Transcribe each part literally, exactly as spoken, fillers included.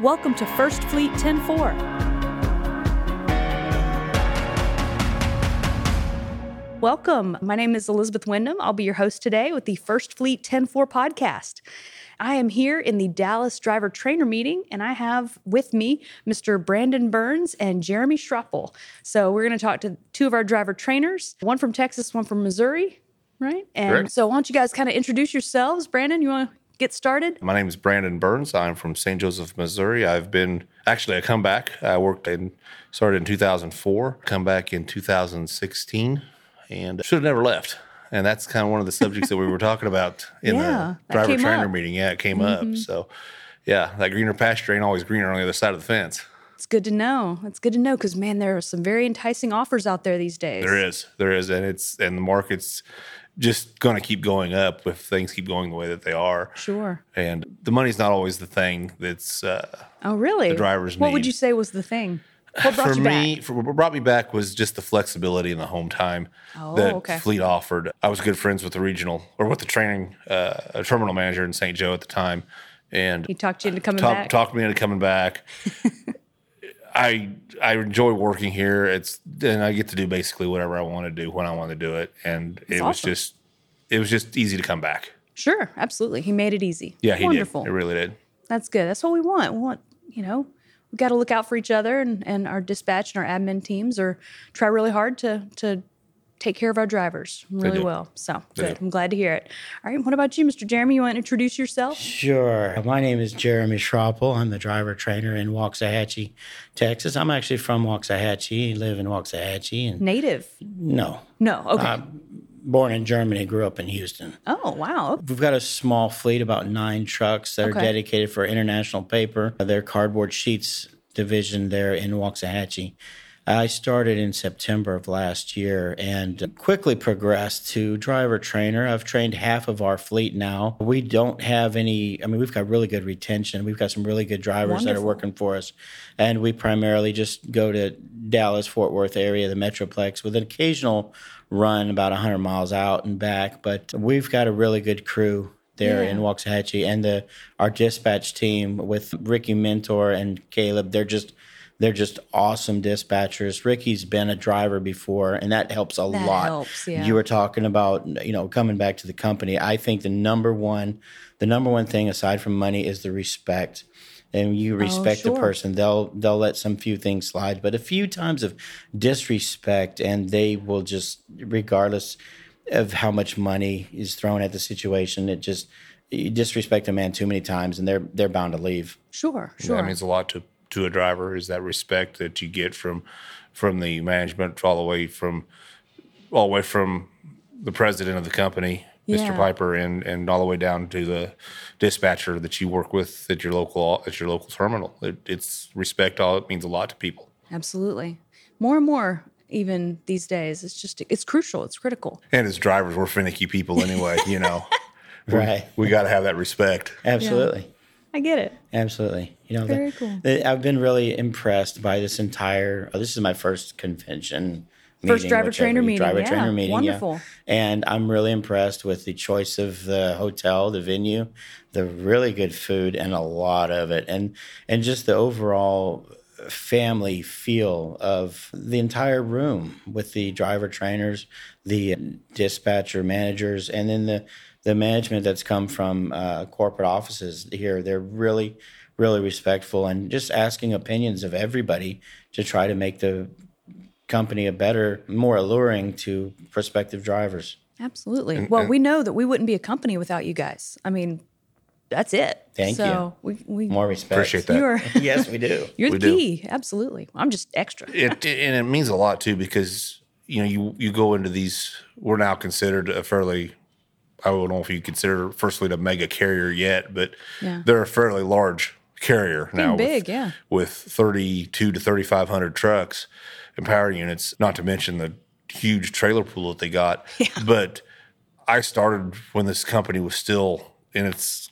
Welcome to First Fleet ten four. Welcome. My name is Elizabeth Wyndham. I'll be your host today with the First Fleet ten four podcast. I am here in the Dallas Driver Trainer meeting, and I have with me Mister Brandon Burns and Jeremy Schrappel. So we're going to talk to two of our driver trainers, one from Texas, one from Missouri, right? And Correct. So why don't you guys kind of introduce yourselves. Brandon, you want to get started? My name is Brandon Burns. I'm from Saint Joseph, Missouri. I've been, actually, I come back. I worked in, started in two thousand four, come back in two thousand sixteen, and should have never left. And that's kind of one of the subjects that we were talking about in yeah, the driver trainer up. meeting. Yeah, it came mm-hmm. up. So, yeah, that greener pasture ain't always greener on the other side of the fence. It's good to know. It's good to know because, man, there are some very enticing offers out there these days. There is. There is. And it's and the market's just going to keep going up if things keep going the way that they are. Sure. And the money's not always the thing that's uh, oh, really? the driver's what need. What would you say was the thing? What brought for you me, back? For, what brought me back was just the flexibility and the home time oh, that okay. Fleet offered. I was good friends with the regional or with the training uh, terminal manager in Saint Joe at the time, and he talked you into coming talk, back. Talked me into coming back. I I enjoy working here. It's and I get to do basically whatever I want to do when I want to do it, and That's it was awesome. just it was just easy to come back. Sure, absolutely. He made it easy. Yeah, he Wonderful. did. It really did. That's good. That's what we want. We want you know. We've got to look out for each other, and, and our dispatch and our admin teams are try really hard to to take care of our drivers really well. So good. I'm glad to hear it. All right. What about you, Mister Jeremy? You want to introduce yourself? Sure. My name is Jeremy Schrappel. I'm the driver trainer in Waxahachie, Texas. I'm actually from Waxahachie. I live in Waxahachie. And Native? No. No. Okay. I'm born in Germany, grew up in Houston. Oh, wow. We've got a small fleet, about nine trucks that okay. are dedicated for International Paper. Their cardboard sheets division there in Waxahachie. I started in September of last year and quickly progressed to driver trainer. I've trained half of our fleet now. We don't have any, I mean, we've got really good retention. We've got some really good drivers Wonderful. that are working for us. And we primarily just go to Dallas, Fort Worth area, the Metroplex, with an occasional run about one hundred miles out and back. But we've got a really good crew there yeah. in Waxahachie. And the our dispatch team with Ricky Mentor and Caleb, they're just... They're just awesome dispatchers. Ricky's been a driver before, and that helps a that lot. Helps, yeah. You were talking about, you know, coming back to the company. I think the number one, the number one thing aside from money is the respect. And you respect oh, sure. the person. They'll they'll let some few things slide, but a few times of disrespect, and they will just, regardless of how much money is thrown at the situation, it just you disrespect a man too many times, and they're they're bound to leave. Sure, sure. That means a lot to. to a driver is that respect that you get from from the management all the way from all the way from the president of the company, yeah. Mister Piper, and and all the way down to the dispatcher that you work with at your local at your local terminal. It, it's respect all it means a lot to people. Absolutely. More and more even these days. It's just it's crucial. It's critical. And as drivers, we're finicky people anyway, you know. Right. We, we gotta have that respect. Absolutely. Yeah. I get it. Absolutely. You know, Very the, cool. the, I've been really impressed by this entire, oh, this is my first convention meeting. First driver trainer meeting. Driver yeah. trainer meeting. Wonderful. Yeah. And I'm really impressed with the choice of the hotel, the venue, the really good food, and a lot of it. And, and just the overall family feel of the entire room with the driver trainers, the dispatcher managers, and then the The management that's come from uh, corporate offices here, they're really, really respectful and just asking opinions of everybody to try to make the company a better, more alluring to prospective drivers. Absolutely. And, well, and we know that we wouldn't be a company without you guys. I mean, that's it. Thank so you. We, we more respect. Appreciate that. You're, yes, we do. You're we the do. key. Absolutely. I'm just extra. It, and it means a lot, too, because, you know, you, you go into these, we're now considered a fairly... I don't know if you consider First Fleet a mega carrier yet, but yeah. they're a fairly large carrier Being now. Big, with, yeah. With thirty-two to thirty-five hundred trucks and power units, not to mention the huge trailer pool that they got. Yeah. But I started when this company was still in its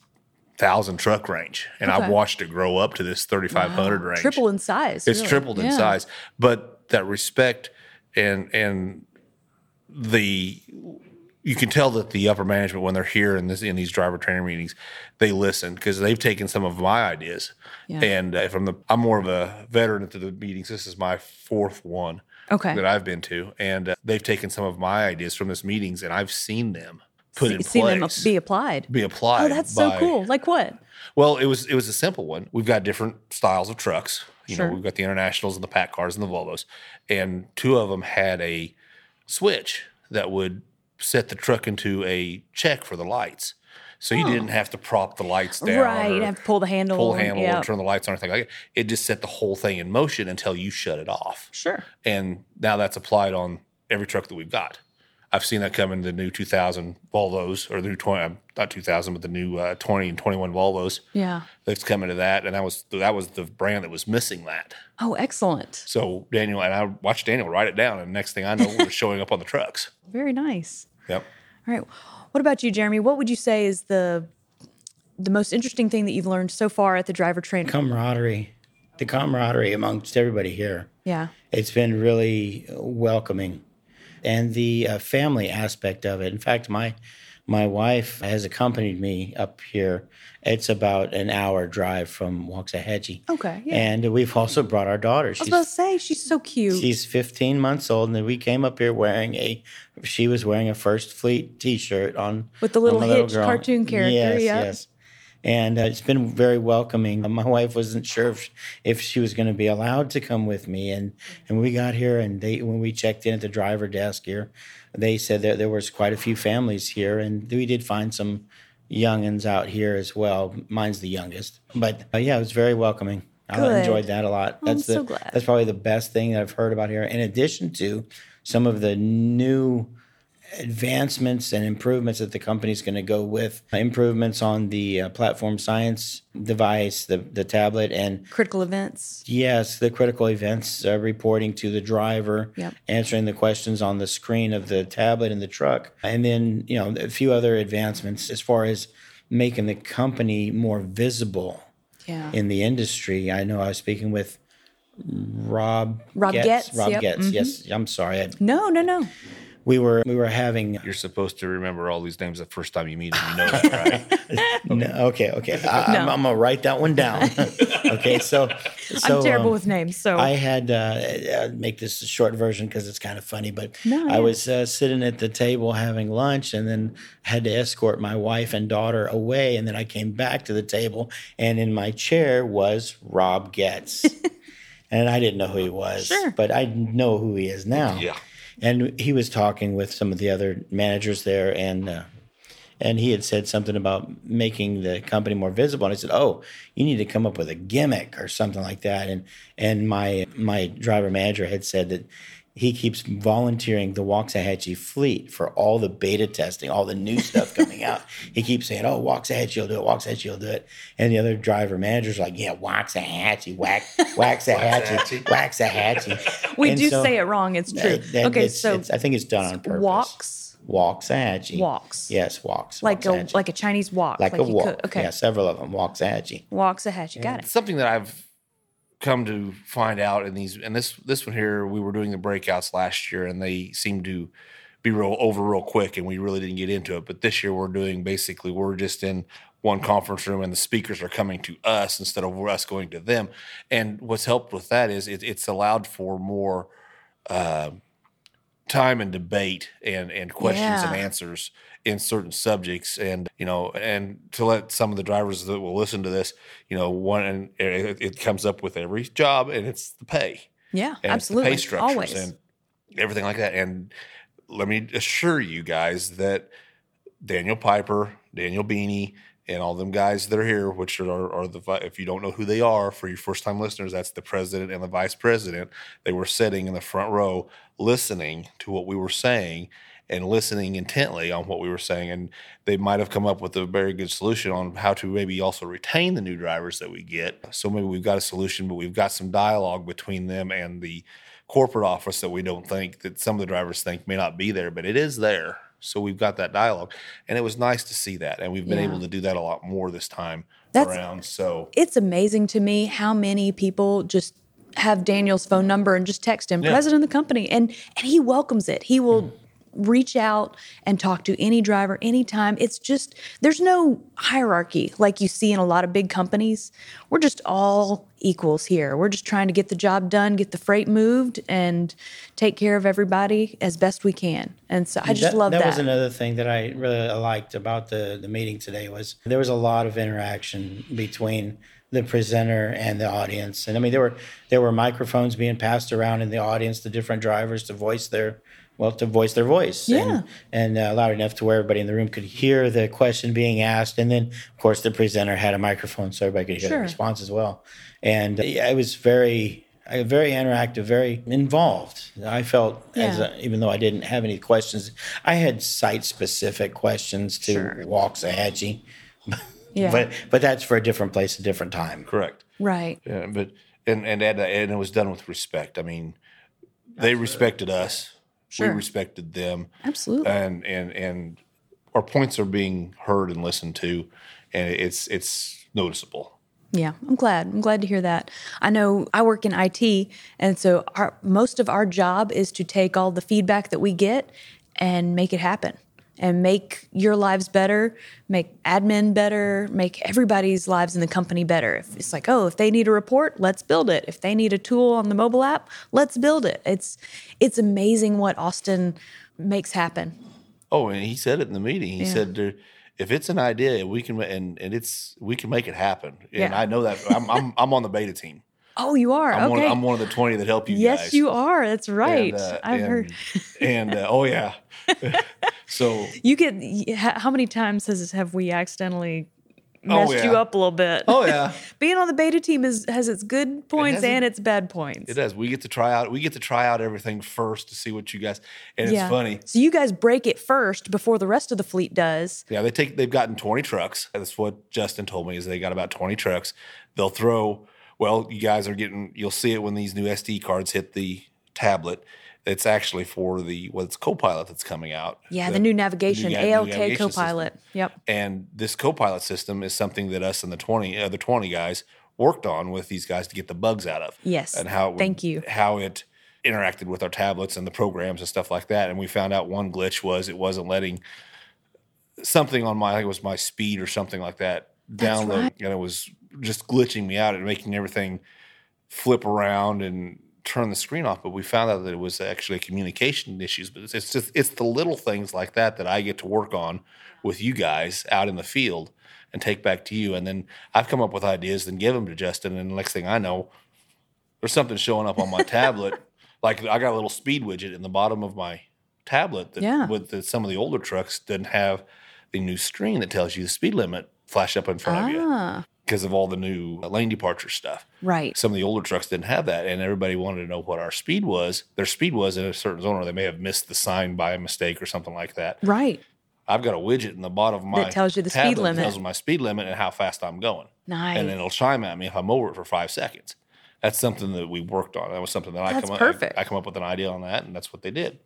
thousand truck range, and okay. I've watched it grow up to this thirty-five hundred wow. range. Triple in size. It's really. tripled in yeah. size. But that respect and and the you can tell that the upper management, when they're here in this in these driver trainer meetings, they listen because they've taken some of my ideas. Yeah. And if I'm the I'm more of a veteran at the meetings. This is my fourth one okay. that I've been to, and uh, they've taken some of my ideas from these meetings, and I've seen them put See, in place. Seen them be applied. Be applied. Oh, that's by, so cool! Like what? Well, it was it was a simple one. We've got different styles of trucks. You sure. know, we've got the Internationals and the Pack Cars and the Volvos, and two of them had a switch that would set the truck into a check for the lights. So oh. you didn't have to prop the lights down. Right, you have to pull the handle. Pull the handle and, yep. or turn the lights on or anything like that. It just set the whole thing in motion until you shut it off. Sure. And now that's applied on every truck that we've got. I've seen that come in the new two thousand Volvos or the new twenty, not two thousand, but the new uh, twenty and twenty-one Volvos. Yeah. That's come into that. And that was, that was the brand that was missing that. Oh, excellent. So Daniel, and I watched Daniel write it down, and next thing I know, we're showing up on the trucks. Very nice. Yep. All right. What about you, Jeremy? What would you say is the the most interesting thing that you've learned so far at the driver training? Camaraderie. The camaraderie amongst everybody here. Yeah. It's been really welcoming. And the uh, family aspect of it. In fact, my my wife has accompanied me up here. It's about an hour drive from Waxahachie. Okay. Yeah. And we've also brought our daughter. She's, I was about to say, she's so cute. She's fifteen months old, and we came up here wearing a, she was wearing a First Fleet T-shirt on. With the little, little hitch girl. Cartoon character. Yes, yeah. yes. And uh, it's been very welcoming. My wife wasn't sure if, if she was going to be allowed to come with me. And, and we got here, and they when we checked in at the driver desk here, they said that there was quite a few families here. And we did find some youngins out here as well. Mine's the youngest. But, uh, yeah, it was very welcoming. Good. I enjoyed that a lot. That's I'm the, so glad. That's probably the best thing that I've heard about here, in addition to some of the new advancements and improvements that the company's going to go with, improvements on the uh, Platform Science device, the the tablet, and critical events. Yes, the critical events uh, reporting to the driver, yep. answering the questions on the screen of the tablet in the truck, and then you know a few other advancements as far as making the company more visible yeah. in the industry. I know I was speaking with Rob Rob Getz. Getz Rob yep. Getz. Mm-hmm. Yes, I'm sorry. I, no, no, no. We were we were having... You're supposed to remember all these names the first time you meet them. You know that, right? no, okay, okay. I, no. I'm, I'm going to write that one down. okay, so... so I'm terrible um, with names, so... I had... Uh, make this a short version because it's kind of funny, but no, I yeah. was uh, sitting at the table having lunch, and then had to escort my wife and daughter away, and then I came back to the table, and in my chair was Rob Getz. And I didn't know who he was, sure. but I know who he is now. Yeah. And he was talking with some of the other managers there, and uh, and he had said something about making the company more visible. And I said, "Oh, you need to come up with a gimmick or something like that." And and my my driver manager had said that he keeps volunteering the Waxahachie fleet for all the beta testing, all the new stuff coming out. He keeps saying, "Oh, Waxahachie will do it. Waxahachie will do it." And the other driver manager's like, "Yeah, Waxahachie, whack, Waxahachie, Waxahachie." We and do so, say it wrong. It's true. Uh, okay, it's, so it's, I think it's done on purpose. Walks. Waxahachie. Walks. Yes, walks. Like Waxahachie. a like a Chinese walk. Like, like a walk. Cook. Okay. Yeah, several of them. Waxahachie. Waxahachie. Got and it. Something that I've come to find out in these, and this this one here, we were doing the breakouts last year, and they seemed to be real over real quick, and we really didn't get into it. But this year, we're doing basically we're just in one conference room, and the speakers are coming to us instead of us going to them. And what's helped with that is it, it's allowed for more uh, time and debate and and questions yeah. and answers in certain subjects, and you know, and to let some of the drivers that will listen to this, you know, one and it, it comes up with every job, and it's the pay, yeah, and absolutely, it's the pay structures always, and everything like that. And let me assure you guys that Daniel Piper, Daniel Beanie, and all them guys that are here, which are, are the if you don't know who they are, for your first time listeners, that's the president and the vice president. They were sitting in the front row, listening to what we were saying, and listening intently on what we were saying. And they might have come up with a very good solution on how to maybe also retain the new drivers that we get. So maybe we've got a solution, but we've got some dialogue between them and the corporate office that we don't think that some of the drivers think may not be there, but it is there. So we've got that dialogue. And it was nice to see that. And we've been yeah. able to do that a lot more this time That's, around. So it's amazing to me how many people just have Daniel's phone number and just text him, yeah. president of the company. And, and he welcomes it. He will... Mm. reach out and talk to any driver anytime. It's just, there's no hierarchy like you see in a lot of big companies. We're just all equals here. We're just trying to get the job done, get the freight moved, and take care of everybody as best we can. And so I just that, love that. That was another thing that I really liked about the, the meeting today was there was a lot of interaction between the presenter and the audience. And I mean, there were there were microphones being passed around in the audience to different drivers to voice their well, to voice their voice. Yeah. And, and uh, loud enough to where everybody in the room could hear the question being asked. And then, of course, the presenter had a microphone so everybody could hear sure. the response as well. And uh, it was very, very interactive, very involved. I felt, yeah. as a, even though I didn't have any questions, I had site-specific questions to sure. Waxahachie. Yeah. But but that's for a different place, a different time. Correct. Right. Yeah, but and and and it was done with respect. I mean, they Absolutely. Respected us. Sure. We respected them. Absolutely. And and and our points are being heard and listened to, and it's it's noticeable. Yeah, I'm glad. I'm glad to hear that. I know I work in I T, and so our, most of our job is to take all the feedback that we get and make it happen. And make your lives better, make admin better, make everybody's lives in the company better. If it's like, oh, if they need a report, let's build it. If they need a tool on the mobile app, let's build it. It's it's amazing what Austin makes happen. Oh, and he said it in the meeting. He yeah. said, if it's an idea, we can and, and it's we can make it happen. And yeah. I know that I'm, I'm I'm on the beta team. Oh, you are. I'm, okay. one, I'm one of the twenty that help you yes, guys. Yes, you are. That's right. And, uh, I've and, heard. and uh, oh yeah. So you get how many times has have we accidentally messed oh, yeah. you up a little bit? Oh yeah. Being on the beta team is has its good points it and its bad points. It does. We get to try out. We get to try out everything first to see what you guys. And yeah. it's funny. So you guys break it first before the rest of the fleet does. Yeah, they take. They've gotten twenty trucks. That's what Justin told me. Is they got about twenty trucks. They'll throw. Well, you guys are getting, you'll see it when these new S D cards hit the tablet. It's actually for the, well, it's Copilot that's coming out. Yeah, the, the new navigation, the new, A L K new navigation Copilot. System. Yep. And this Copilot system is something that us and the twenty other twenty guys worked on with these guys to get the bugs out of. Yes. And how it would, Thank you. How it interacted with our tablets and the programs and stuff like that. And we found out one glitch was it wasn't letting something on my, I think it was my speed or something like that, that's download. Right. And it was just glitching me out and making everything flip around and turn the screen off. But we found out that it was actually communication issues. But it's just it's the little things like that that I get to work on with you guys out in the field and take back to you. And then I've come up with ideas and give them to Justin. And the next thing I know, there's something showing up on my tablet. Like I got a little speed widget in the bottom of my tablet that yeah. with the, some of the older trucks didn't have the new screen that tells you the speed limit flash up in front ah. of you. Because of all the new lane departure stuff. Right. Some of the older trucks didn't have that, and everybody wanted to know what our speed was. Their speed was in a certain zone, or they may have missed the sign by a mistake or something like that. Right. I've got a widget in the bottom of my that tells you the speed limit. That tells me my speed limit and how fast I'm going. Nice. And then it'll chime at me if I'm over it for five seconds. That's something that we worked on. That was something that I come up, I, I come up with an idea on that, and that's what they did.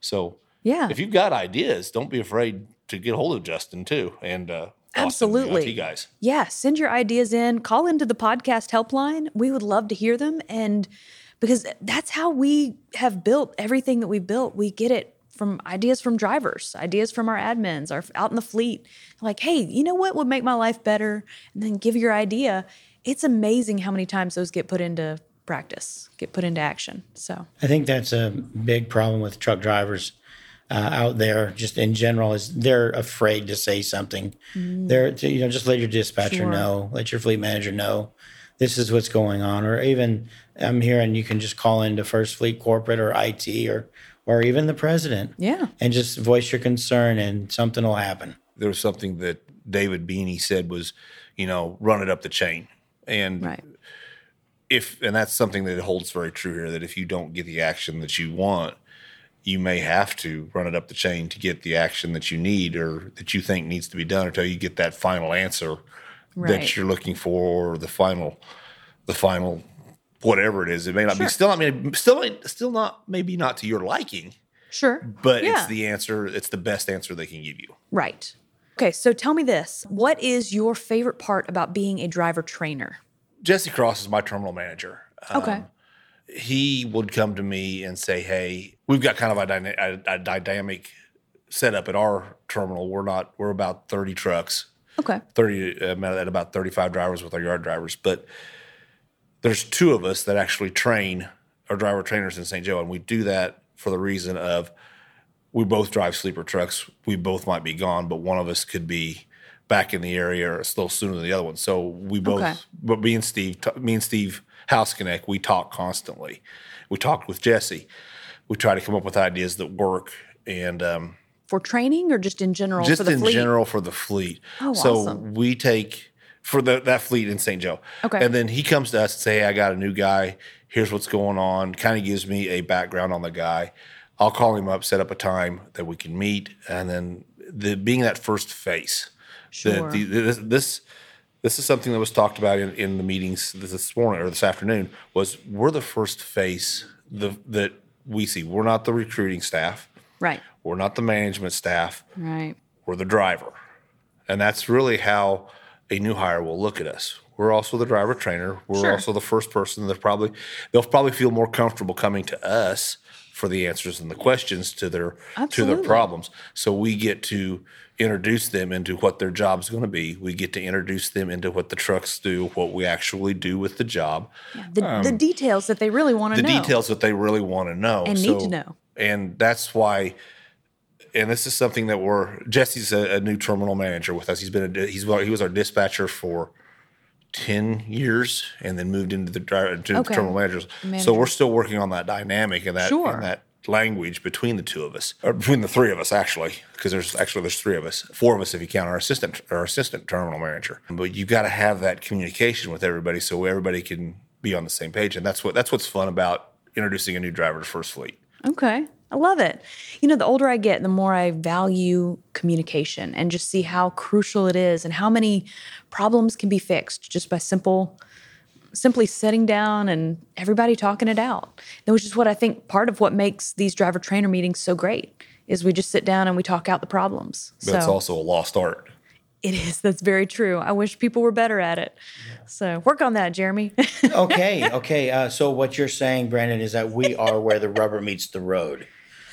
So yeah. if you've got ideas, don't be afraid to get hold of Justin too, and uh, absolutely. You guys. Yeah. Send your ideas in, call into the podcast helpline. We would love to hear them. And because that's how we have built everything that we built. We get it from ideas from drivers, ideas from our admins, our out in the fleet. Like, hey, you know what would make my life better? And then give your idea. It's amazing how many times those get put into practice, get put into action. So I think that's a big problem with truck drivers. Uh, out there, just in general, is they're afraid to say something. Mm. They're, you know, just let your dispatcher sure. know, let your fleet manager know this is what's going on. Or even I'm here and you can just call into First Fleet Corporate or I T or or even the president. Yeah. And just voice your concern and something will happen. There was something that David Beeney said was, you know, run it up the chain. And right. if and that's something that holds very true here, that if you don't get the action that you want, you may have to run it up the chain to get the action that you need or that you think needs to be done until you get that final answer right. that you're looking for, or the final, the final, whatever it is. It may not sure. be still, I mean, still, still not, maybe not to your liking. Sure. But yeah. it's the answer. It's the best answer they can give you. Right. Okay. So tell me this, what is your favorite part about being a driver trainer? Jesse Cross is my terminal manager. Okay. Um, he would come to me and say, hey, we've got kind of a, dyna- a, a dynamic setup at our terminal. We're not, we're about thirty trucks. Okay. thirty uh, at about thirty-five drivers with our yard drivers. But there's two of us that actually train our driver trainers in Saint Joe. And we do that for the reason of we both drive sleeper trucks. We both might be gone, but one of us could be back in the area or still sooner than the other one. So we both, okay. but me and Steve, me and Steve House Connect, we talk constantly. We talked with Jesse. We try to come up with ideas that work. And, um, for training or just in general just for the fleet? Just in general for the fleet. Oh, so awesome. We take for the, that fleet in Saint Joe. Okay. And then he comes to us and say, hey, I got a new guy. Here's what's going on. Kind of gives me a background on the guy. I'll call him up, set up a time that we can meet. And then the, being that first face. Sure. The, the, this this is something that was talked about in, in the meetings this morning or this afternoon was we're the first face the, that we see. We're not the recruiting staff. Right. We're not the management staff. Right. We're the driver. And that's really how a new hire will look at us. We're also the driver trainer. We're sure. also the first person that probably they'll probably feel more comfortable coming to us for the answers and the questions to their Absolutely. to their problems. So we get to introduce them into what their job's going to be. We get to introduce them into what the trucks do, what we actually do with the job. Yeah, the, um, the details that they really want to know. The details that they really want to know. And so, need to know. And that's why, and this is something that we're, Jesse's a, a new terminal manager with us. He's been, a, he's he was our dispatcher for ten years and then moved into the, into okay. the terminal managers. Manager. So we're still working on that dynamic and that, sure. and that language between the two of us, or between the three of us actually, because there's actually, there's three of us, four of us if you count our assistant, our assistant terminal manager. But you've got to have that communication with everybody so everybody can be on the same page. And that's what, that's what's fun about introducing a new driver to First Fleet. Okay. I love it. You know, the older I get, the more I value communication and just see how crucial it is and how many problems can be fixed just by simple, simply sitting down and everybody talking it out. That was just what I think part of what makes these driver trainer meetings so great is we just sit down and we talk out the problems. But so, it's also a lost art. It is. That's very true. I wish people were better at it. Yeah. So work on that, Jeremy. okay. Okay. Uh, so what you're saying, Brandon, is that we are where the rubber meets the road.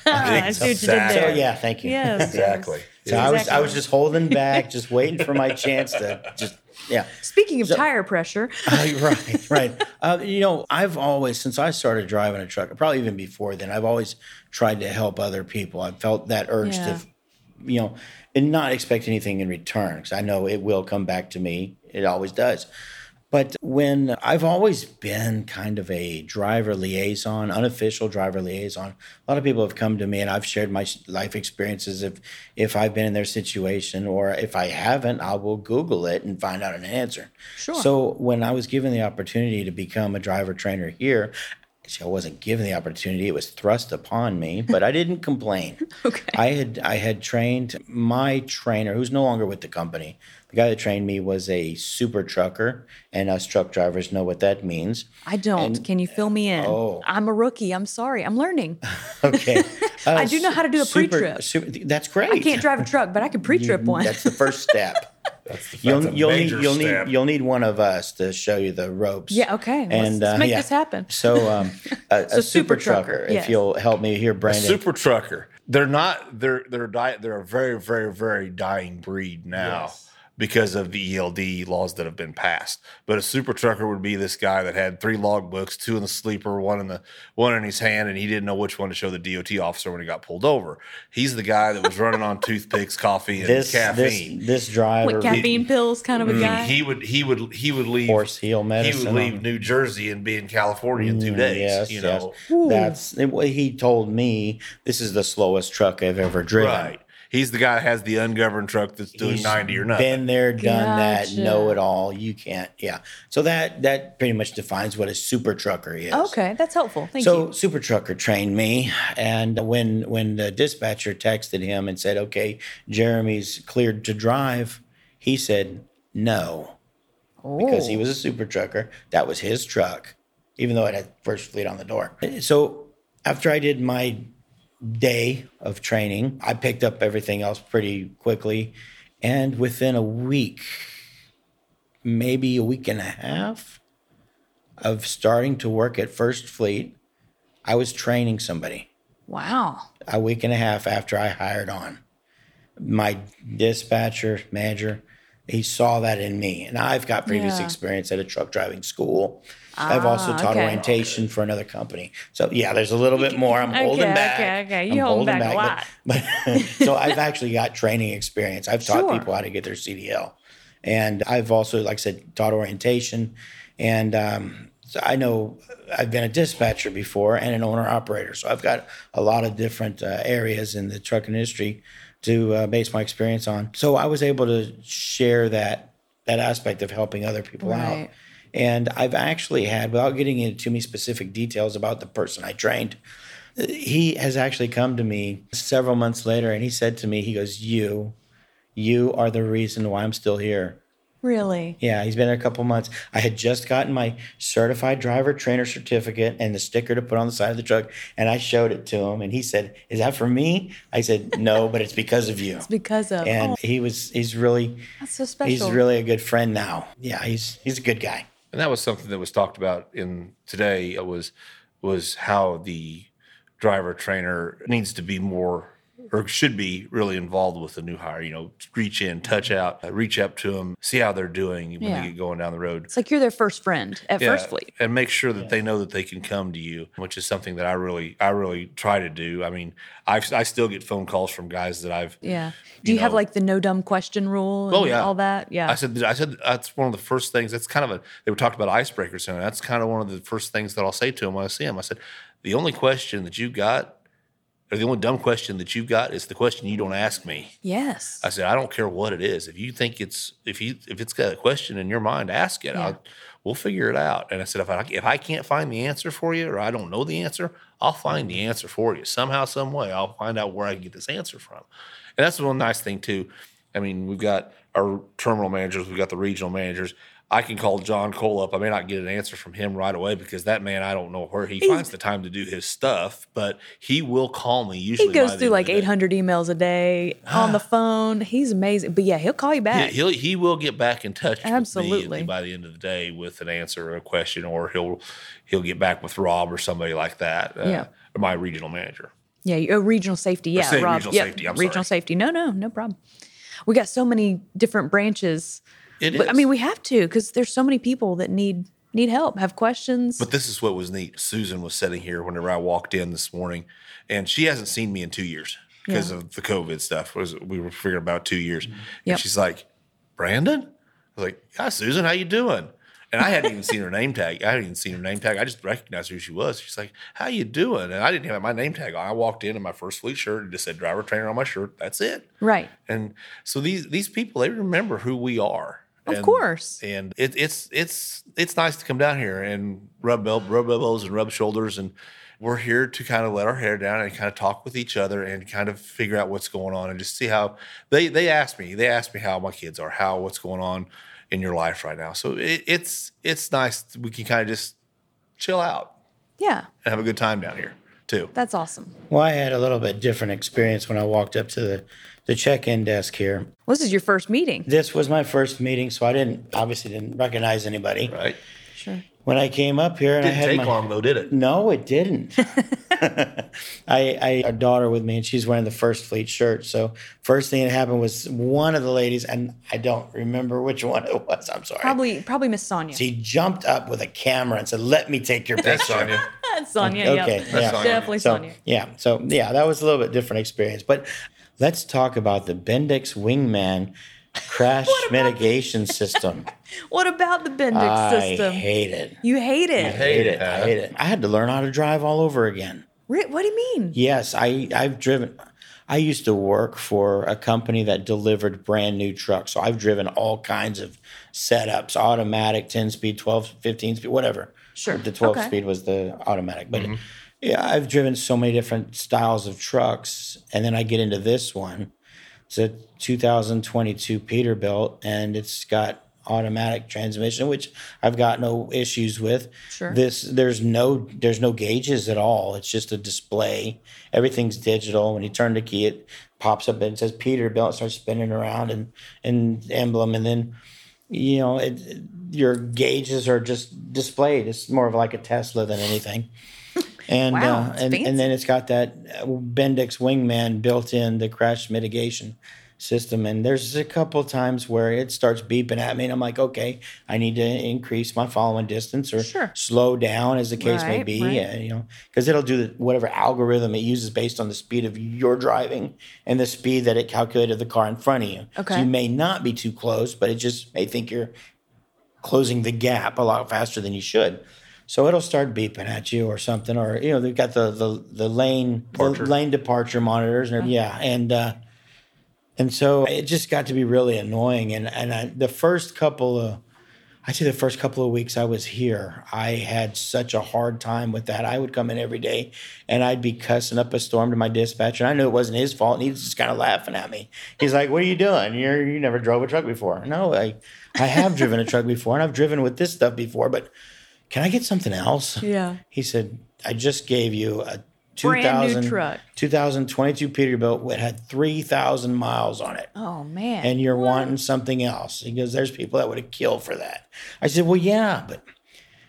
Ah, I see what you did there. So, yeah, thank you. Yes, exactly. So exactly. I was I was just holding back, just waiting for my chance to just, yeah. Speaking of so, tire pressure. uh, right, right. Uh, you know, I've always, since I started driving a truck, probably even before then, I've always tried to help other people. I felt that urge yeah. to, you know, and not expect anything in return because I know it will come back to me. It always does. But when I've always been kind of a driver liaison, unofficial driver liaison, a lot of people have come to me and I've shared my life experiences if if I've been in their situation, or if I haven't, I will Google it and find out an answer. Sure. So when I was given the opportunity to become a driver trainer here, actually I wasn't given the opportunity, it was thrust upon me, but I didn't complain. Okay. I had I had trained my trainer, who's no longer with the company. The guy that trained me was a super trucker, and us truck drivers know what that means. I don't. And, Can you fill me in? Oh. I'm a rookie. I'm sorry. I'm learning. Okay. Uh, I do know how to do a super, pre-trip. Super, that's great. I can't drive a truck, but I can pre-trip you, one. That's the first step. That's, that's you'll, a you'll major need, you'll step. Need, you'll need one of us to show you the ropes. Yeah, okay. And, let's, let's uh, make yeah. this happen. So um, a, so a super, super trucker, trucker yes. if you'll help me here, Brandon. A super trucker. They're not, they're, they're, di- they're a very, very, very dying breed now. Yes. Because of the E L D laws that have been passed. But a super trucker would be this guy that had three logbooks, two in the sleeper, one in the one in his hand, and he didn't know which one to show the D O T officer when he got pulled over. He's the guy that was running on toothpicks, coffee, and this, caffeine. This, this driver, with caffeine he, pills, kind of a guy. He would he would he would leave horse heel medicine. He would leave New Jersey and be in California in two days. Yes, you know yes. that's he told me. This is the slowest truck I've ever driven. Right. He's the guy that has the ungoverned truck that's doing He's ninety or nothing. Been there, done gotcha. that, know it all. You can't, yeah. So that that pretty much defines what a super trucker is. Okay, that's helpful. Thank so, you. So super trucker trained me, and when when the dispatcher texted him and said, "Okay, Jeremy's cleared to drive," he said no oh. because he was a super trucker. That was his truck, even though it had First Fleet on the door. So after I did my day of training, I picked up everything else pretty quickly. And within a week, maybe a week and a half, of starting to work at First Fleet, I was training somebody. Wow. A week and a half after I hired on. My dispatcher, manager, he saw that in me. And I've got previous yeah. experience at a truck driving school. Ah, I've also taught okay. orientation for another company. So, yeah, there's a little bit more. I'm okay, holding back. Okay, okay, you hold back, back a lot. But, but so I've actually got training experience. I've taught sure. people how to get their C D L. And I've also, like I said, taught orientation. And um, so I know I've been a dispatcher before and an owner-operator. So I've got a lot of different uh, areas in the trucking industry to uh, base my experience on. So I was able to share that that aspect of helping other people right. out. And I've actually had, without getting into too many specific details about the person I trained, he has actually come to me several months later, and he said to me, he goes, you, you are the reason why I'm still here. Really? Yeah, he's been there a couple months. I had just gotten my certified driver trainer certificate and the sticker to put on the side of the truck, and I showed it to him, and he said, is that for me? I said, no, but it's because of you. It's because of. And oh. he was, he's really, that's so special. He's really a good friend now. Yeah, he's he's a good guy. And that was something that was talked about in today was was how the driver trainer needs to be more, or should be really involved with the new hire, you know, reach in, touch out, reach up to them, see how they're doing when yeah. they get going down the road. It's like you're their first friend at yeah, First Fleet. And make sure that yeah. they know that they can come to you, which is something that I really I really try to do. I mean, I've, I still get phone calls from guys that I've... Yeah. Do you, you know, have like the no dumb question rule and oh, yeah. all that? Yeah. I said, I said that's one of the first things. That's kind of a... They were talking about icebreakers, and that's kind of one of the first things that I'll say to them when I see them. I said, the only question that you got... or the only dumb question that you've got is the question you don't ask me. Yes. I said, I don't care what it is. If you think it's, if you, if it's got a question in your mind, ask it. Yeah. I'll, we'll figure it out. And I said, if I, if I can't find the answer for you, or I don't know the answer, I'll find the answer for you somehow, some way. I'll find out where I can get this answer from. And that's one nice thing too. I mean, we've got our terminal managers, we've got the regional managers. I can call John Cole up. I may not get an answer from him right away because that man, I don't know where he finds the time to do his stuff, but he will call me usually. He goes through like eight hundred emails a day on the phone. He's amazing. But yeah, he'll call you back. He'll, he will get back in touch Absolutely. with me by the end of the day with an answer or a question, or he'll he'll get back with Rob or somebody like that, uh, yeah. or my regional manager. Yeah, oh, regional safety. Yeah, Rob. Regional yep. safety. I'm regional sorry. safety. No, no, no problem. We got so many different branches. It but, is. I mean, we have to because there's so many people that need need help, have questions. But this is what was neat. Susan was sitting here whenever I walked in this morning, and she hasn't seen me in two years because yeah. of the COVID stuff. Was we were figuring about two years, mm-hmm. and yep. she's like, "Brandon," I was like, "Hi, Susan, how you doing?" And I hadn't even seen her name tag. I hadn't even seen her name tag. I just recognized who she was. She's like, "How you doing?" And I didn't have my name tag on. I walked in in my First Fleet shirt and just said "driver trainer" on my shirt. That's it. Right. And so these these people, they remember who we are. And, of course. And it, it's it's it's nice to come down here and rub elbows, rub elbows and rub shoulders. And we're here to kind of let our hair down and kind of talk with each other and kind of figure out what's going on and just see how they, they ask me. They ask me how my kids are, how what's going on in your life right now. So it, it's it's nice. We can kind of just chill out. Yeah. And have a good time down here too. That's awesome. Well, I had a little bit different experience when I walked up to the the check-in desk here. Well, this is your first meeting. This was my first meeting, so I didn't obviously didn't recognize anybody. Right. Sure. When I came up here, and it didn't I had take my, long though, did it? No, it didn't. I, I had a daughter with me, and she's wearing the First Fleet shirt. So first thing that happened was one of the ladies, and I don't remember which one it was. I'm sorry. Probably, probably Miss Sonia. She jumped up with a camera and said, "Let me take your picture." That's Sonia. That's Sonia. Okay. Yep. That's yeah. Sonia. Definitely so, Sonia. Yeah. So yeah, that was a little bit different experience, but. Let's talk about the Bendix Wingman crash mitigation system. What about the Bendix I system? I hate it. You hate it. I hate it. I hate it. I had to learn how to drive all over again. What do you mean? Yes, I, I've driven. I used to work for a company that delivered brand new trucks. So I've driven all kinds of setups, automatic, ten-speed, twelve, fifteen-speed, whatever. Sure. The twelve-speed okay. was the automatic, but... Mm-hmm. Yeah, I've driven so many different styles of trucks, and then I get into this one. It's a two thousand twenty-two Peterbilt, and it's got automatic transmission, which I've got no issues with. Sure. This there's no there's no gauges at all. It's just a display. Everything's digital. When you turn the key, it pops up and it says Peterbilt. It starts spinning around and and emblem, and then you know, it, it, your gauges are just displayed. It's more of like a Tesla than anything. And wow, uh, and, and then it's got that Bendix Wingman built in, the crash mitigation system. And there's a couple times where it starts beeping at me, and I'm like, okay, I need to increase my following distance or sure. slow down, as the case right, may be. Right. Yeah, you know, because it'll do whatever algorithm it uses based on the speed of your driving and the speed that it calculated the car in front of you. Okay. So you may not be too close, but it just may think you're closing the gap a lot faster than you should. So it'll start beeping at you or something, or you know, they've got the the, the lane departure. The lane departure monitors, and okay. yeah, and uh, and so it just got to be really annoying. And and I, the first couple of, I'd say the first couple of weeks I was here, I had such a hard time with that. I would come in every day, and I'd be cussing up a storm to my dispatcher. And I knew it wasn't his fault, and he was just kind of laughing at me. He's like, "What are you doing? You're you never drove a truck before." No, I I have driven a truck before, and I've driven with this stuff before, but. Can I get something else? Yeah. He said, I just gave you a two thousand, twenty twenty-two Peterbilt. It had three thousand miles on it. Oh, man. And you're what? wanting something else. He goes, there's people that would have killed for that. I said, well, yeah, but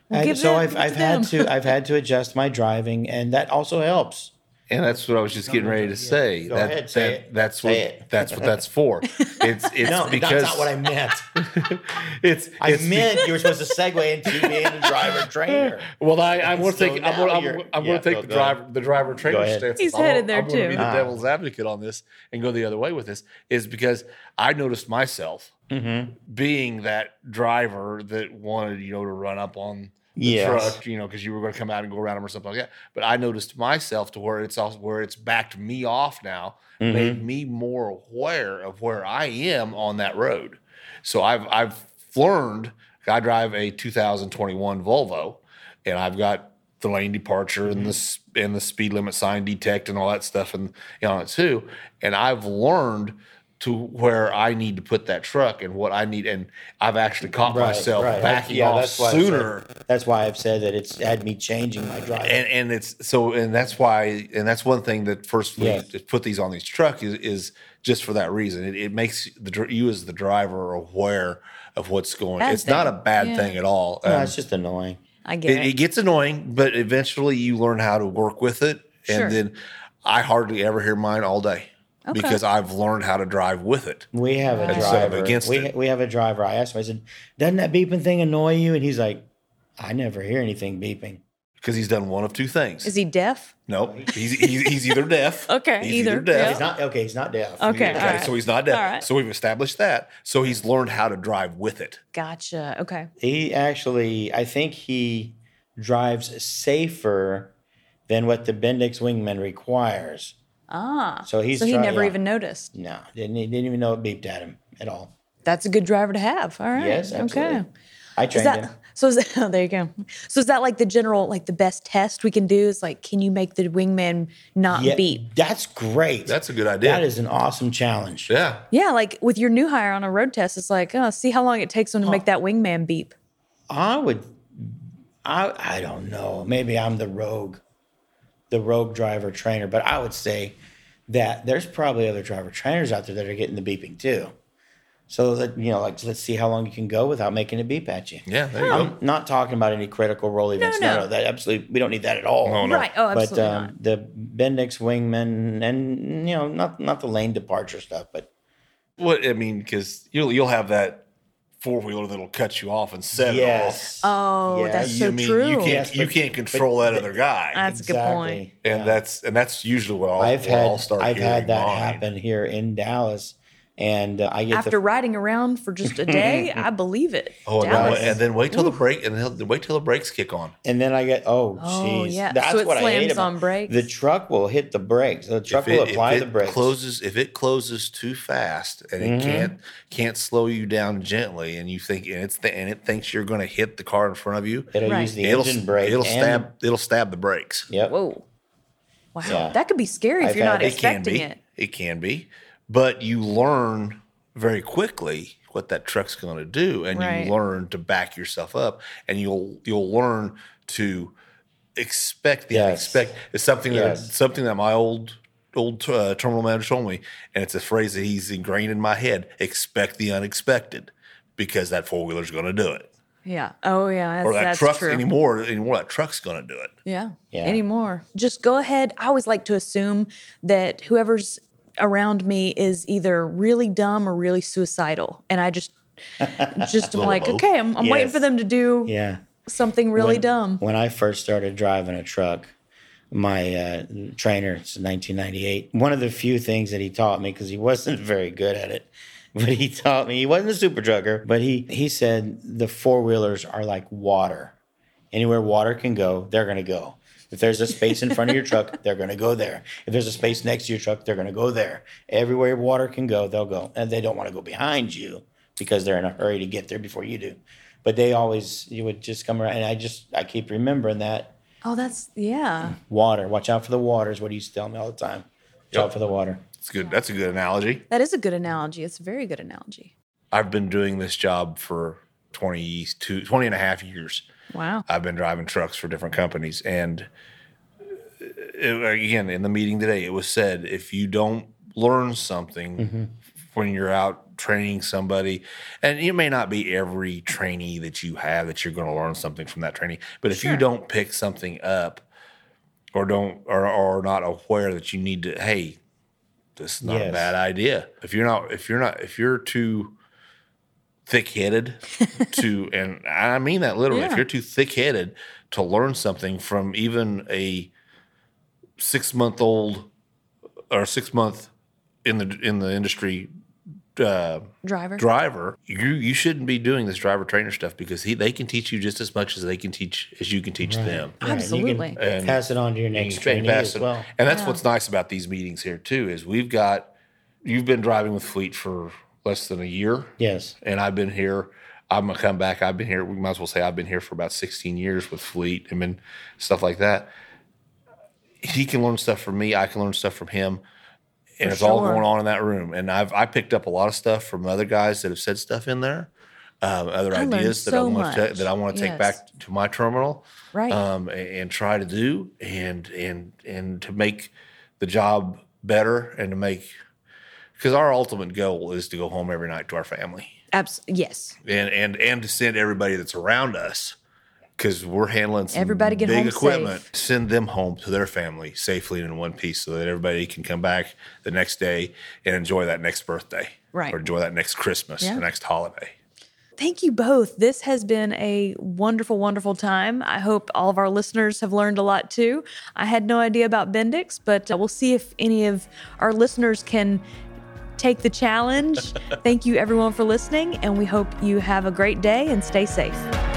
well, I, so them, I've, I've had to I've had to adjust my driving, and that also helps. And that's what I was just Don't getting ready to say. Go that, ahead, say that, it. That's say what it. that's what that's for. It's it's no, because that's not what I meant. it's I it's meant because... you were supposed to segue into being a driver trainer. Well, I, I want to take I want I'm, I'm yeah, going to take no, the driver ahead. the driver trainer stance. He's I'm, headed there I'm too. I'm going to be the devil's advocate on this and go the other way with this. Is because I noticed myself mm-hmm. being that driver that wanted you know to run up on. Yes. Truck, you know, because you were going to come out and go around them or something like that. But I noticed myself to where it's also where it's backed me off now, mm-hmm. made me more aware of where I am on that road. So I've I've learned. I drive a two thousand twenty-one Volvo, and I've got the lane departure mm-hmm. and the and the speed limit sign detect and all that stuff and you know it's who. And I've learned to where I need to put that truck and what I need. And I've actually caught right, myself right. backing yeah, off that's sooner. Said, that's why I've said that it's had me changing my drive. And, and it's so, and that's why, and that's one thing that First Fleet yes. put these on these trucks is, is just for that reason. It, it makes the you as the driver aware of what's going on. It's thing. not a bad yeah. thing at all. No, um, it's just annoying. I get it, it. It gets annoying, but eventually you learn how to work with it. Sure. And then I hardly ever hear mine all day. Okay. Because I've learned how to drive with it. We have a driver. Against we, it. we have a driver. I asked him, I said, doesn't that beeping thing annoy you? And he's like, I never hear anything beeping. Because he's done one of two things. Is he deaf? No, nope. he's, he's he's either deaf. okay, he's either, either deaf. Yeah. He's not, okay, he's not deaf. Okay, okay right. so he's not deaf. All right. So we've established that. So he's learned how to drive with it. Gotcha, okay. He actually, I think he drives safer than what the Bendix Wingman requires. Ah, so, he's so he try, never yeah. even noticed. No, didn't he didn't even know it beeped at him at all. That's a good driver to have. All right. Yes, absolutely. Okay. I trained that, him. So is that, oh, there you go. So is that like the general, like the best test we can do is like, can you make the wingman not yeah, beep? That's great. That's a good idea. That is an awesome challenge. Yeah. Yeah, like with your new hire on a road test, it's like, oh, see how long it takes them to huh. make that wingman beep. I would, I I don't know. Maybe I'm the rogue. the rogue driver trainer, but I would say that there's probably other driver trainers out there that are getting the beeping too. So that, you know, like, let's see how long you can go without making it beep at you. Yeah, there you I'm go. I'm not talking about any critical role events. No, no, no, no that absolutely, we don't need that at all. No, no. Right, oh, absolutely But um, not. the Bendix Wingman and, you know, not not the lane departure stuff, but. What, I mean, because you'll, you'll have that four-wheeler that'll cut you off and set yes. it off. Oh, yes. that's so I mean, true. You can't, yes, you can't control but, that other guy. That's exactly. a good point. And yeah. that's and that's usually what I'll, I've had, I'll start I've had that mine. happen here in Dallas. And uh, I get After the, riding around for just a day, I believe it. Oh, Dallas. And, then, and then wait till Ooh. the brake, and then wait till the brakes kick on. And then I get, oh, jeez. Oh, yeah. That's so it what slams I hate about. on brakes. The truck will hit the brakes. The truck it, will apply if it the brakes. Closes, if it closes too fast and mm-hmm. it can't can't slow you down gently, and you think and it's th- and it thinks you're going to hit the car in front of you, it'll right. use the it'll, engine brake. It'll stab. It'll stab the brakes. Yep. Whoa. Wow. Yeah. That could be scary if I've you're not it expecting it. It can be. But you learn very quickly what that truck's going to do, and right. you learn to back yourself up, and you'll you'll learn to expect the yes. unexpected. It's something yes. that something that my old old uh, terminal manager told me, and it's a phrase that he's ingrained in my head: expect the unexpected. because that four-wheeler's going to do it. Yeah. Oh, yeah. That's, or that that's truck true. anymore, anymore, that truck's going to do it. Yeah. yeah. Anymore. Just go ahead. I always like to assume that whoever's around me is either really dumb or really suicidal. And I just, just am like, low. okay, I'm, I'm yes. waiting for them to do yeah. something really when, dumb. When I first started driving a truck, my uh, trainer, it's nineteen ninety-eight, one of the few things that he taught me, because he wasn't very good at it, but he taught me, he wasn't a super trucker, but he, he said the four-wheelers are like water. Anywhere water can go, they're going to go. If there's a space in front of your truck, they're going to go there. If there's a space next to your truck, they're going to go there. Everywhere water can go, they'll go. And they don't want to go behind you because they're in a hurry to get there before you do. But they always, you would just come around. And I just, I keep remembering that. Oh, that's, yeah. Water. Watch out for the water is what he used to tell me all the time. Watch yep. out for the water. It's good. That's a good analogy. That is a good analogy. It's a very good analogy. I've been doing this job for twenty-two, twenty and a half years. Wow. I've been driving trucks for different companies. And it, again, in the meeting today, it was said, if you don't learn something mm-hmm. when you're out training somebody, and it may not be every trainee that you have that you're going to learn something from that trainee, but if sure. you don't pick something up or don't or are not aware that you need to, hey, this is not yes. a bad idea. If you're not, if you're not, if you're too thick-headed to, and I mean that literally, yeah. if you're too thick-headed to learn something from even a six-month-old or six-month in the in the industry uh, driver, driver, you you shouldn't be doing this driver trainer stuff because he they can teach you just as much as they can teach as you can teach right. them. Right. Absolutely, you can and pass it on to your next trainee as well. And that's yeah. what's nice about these meetings here too is we've got you've been driving with Fleet for less than a year. Yes. And I've been here. I'm going to come back. I've been here. We might as well say I've been here for about sixteen years with Fleet and then stuff like that. He can learn stuff from me. I can learn stuff from him. And for it's sure. all going on in that room. And I've I picked up a lot of stuff from other guys that have said stuff in there, um, other I ideas that, so I want to, that I want to yes. take back to my terminal right. um, and, and try to do and, and, and to make the job better and to make – because our ultimate goal is to go home every night to our family. Abs- yes. And and and to send everybody that's around us, because we're handling some everybody get big home equipment, safe. Send them home to their family safely and in one piece so that everybody can come back the next day and enjoy that next birthday. Right. Or enjoy that next Christmas, yeah. the next holiday. Thank you both. This has been a wonderful, wonderful time. I hope all of our listeners have learned a lot too. I had no idea about Bendix, but we'll see if any of our listeners can take the challenge. Thank you everyone for listening, and we hope you have a great day and stay safe.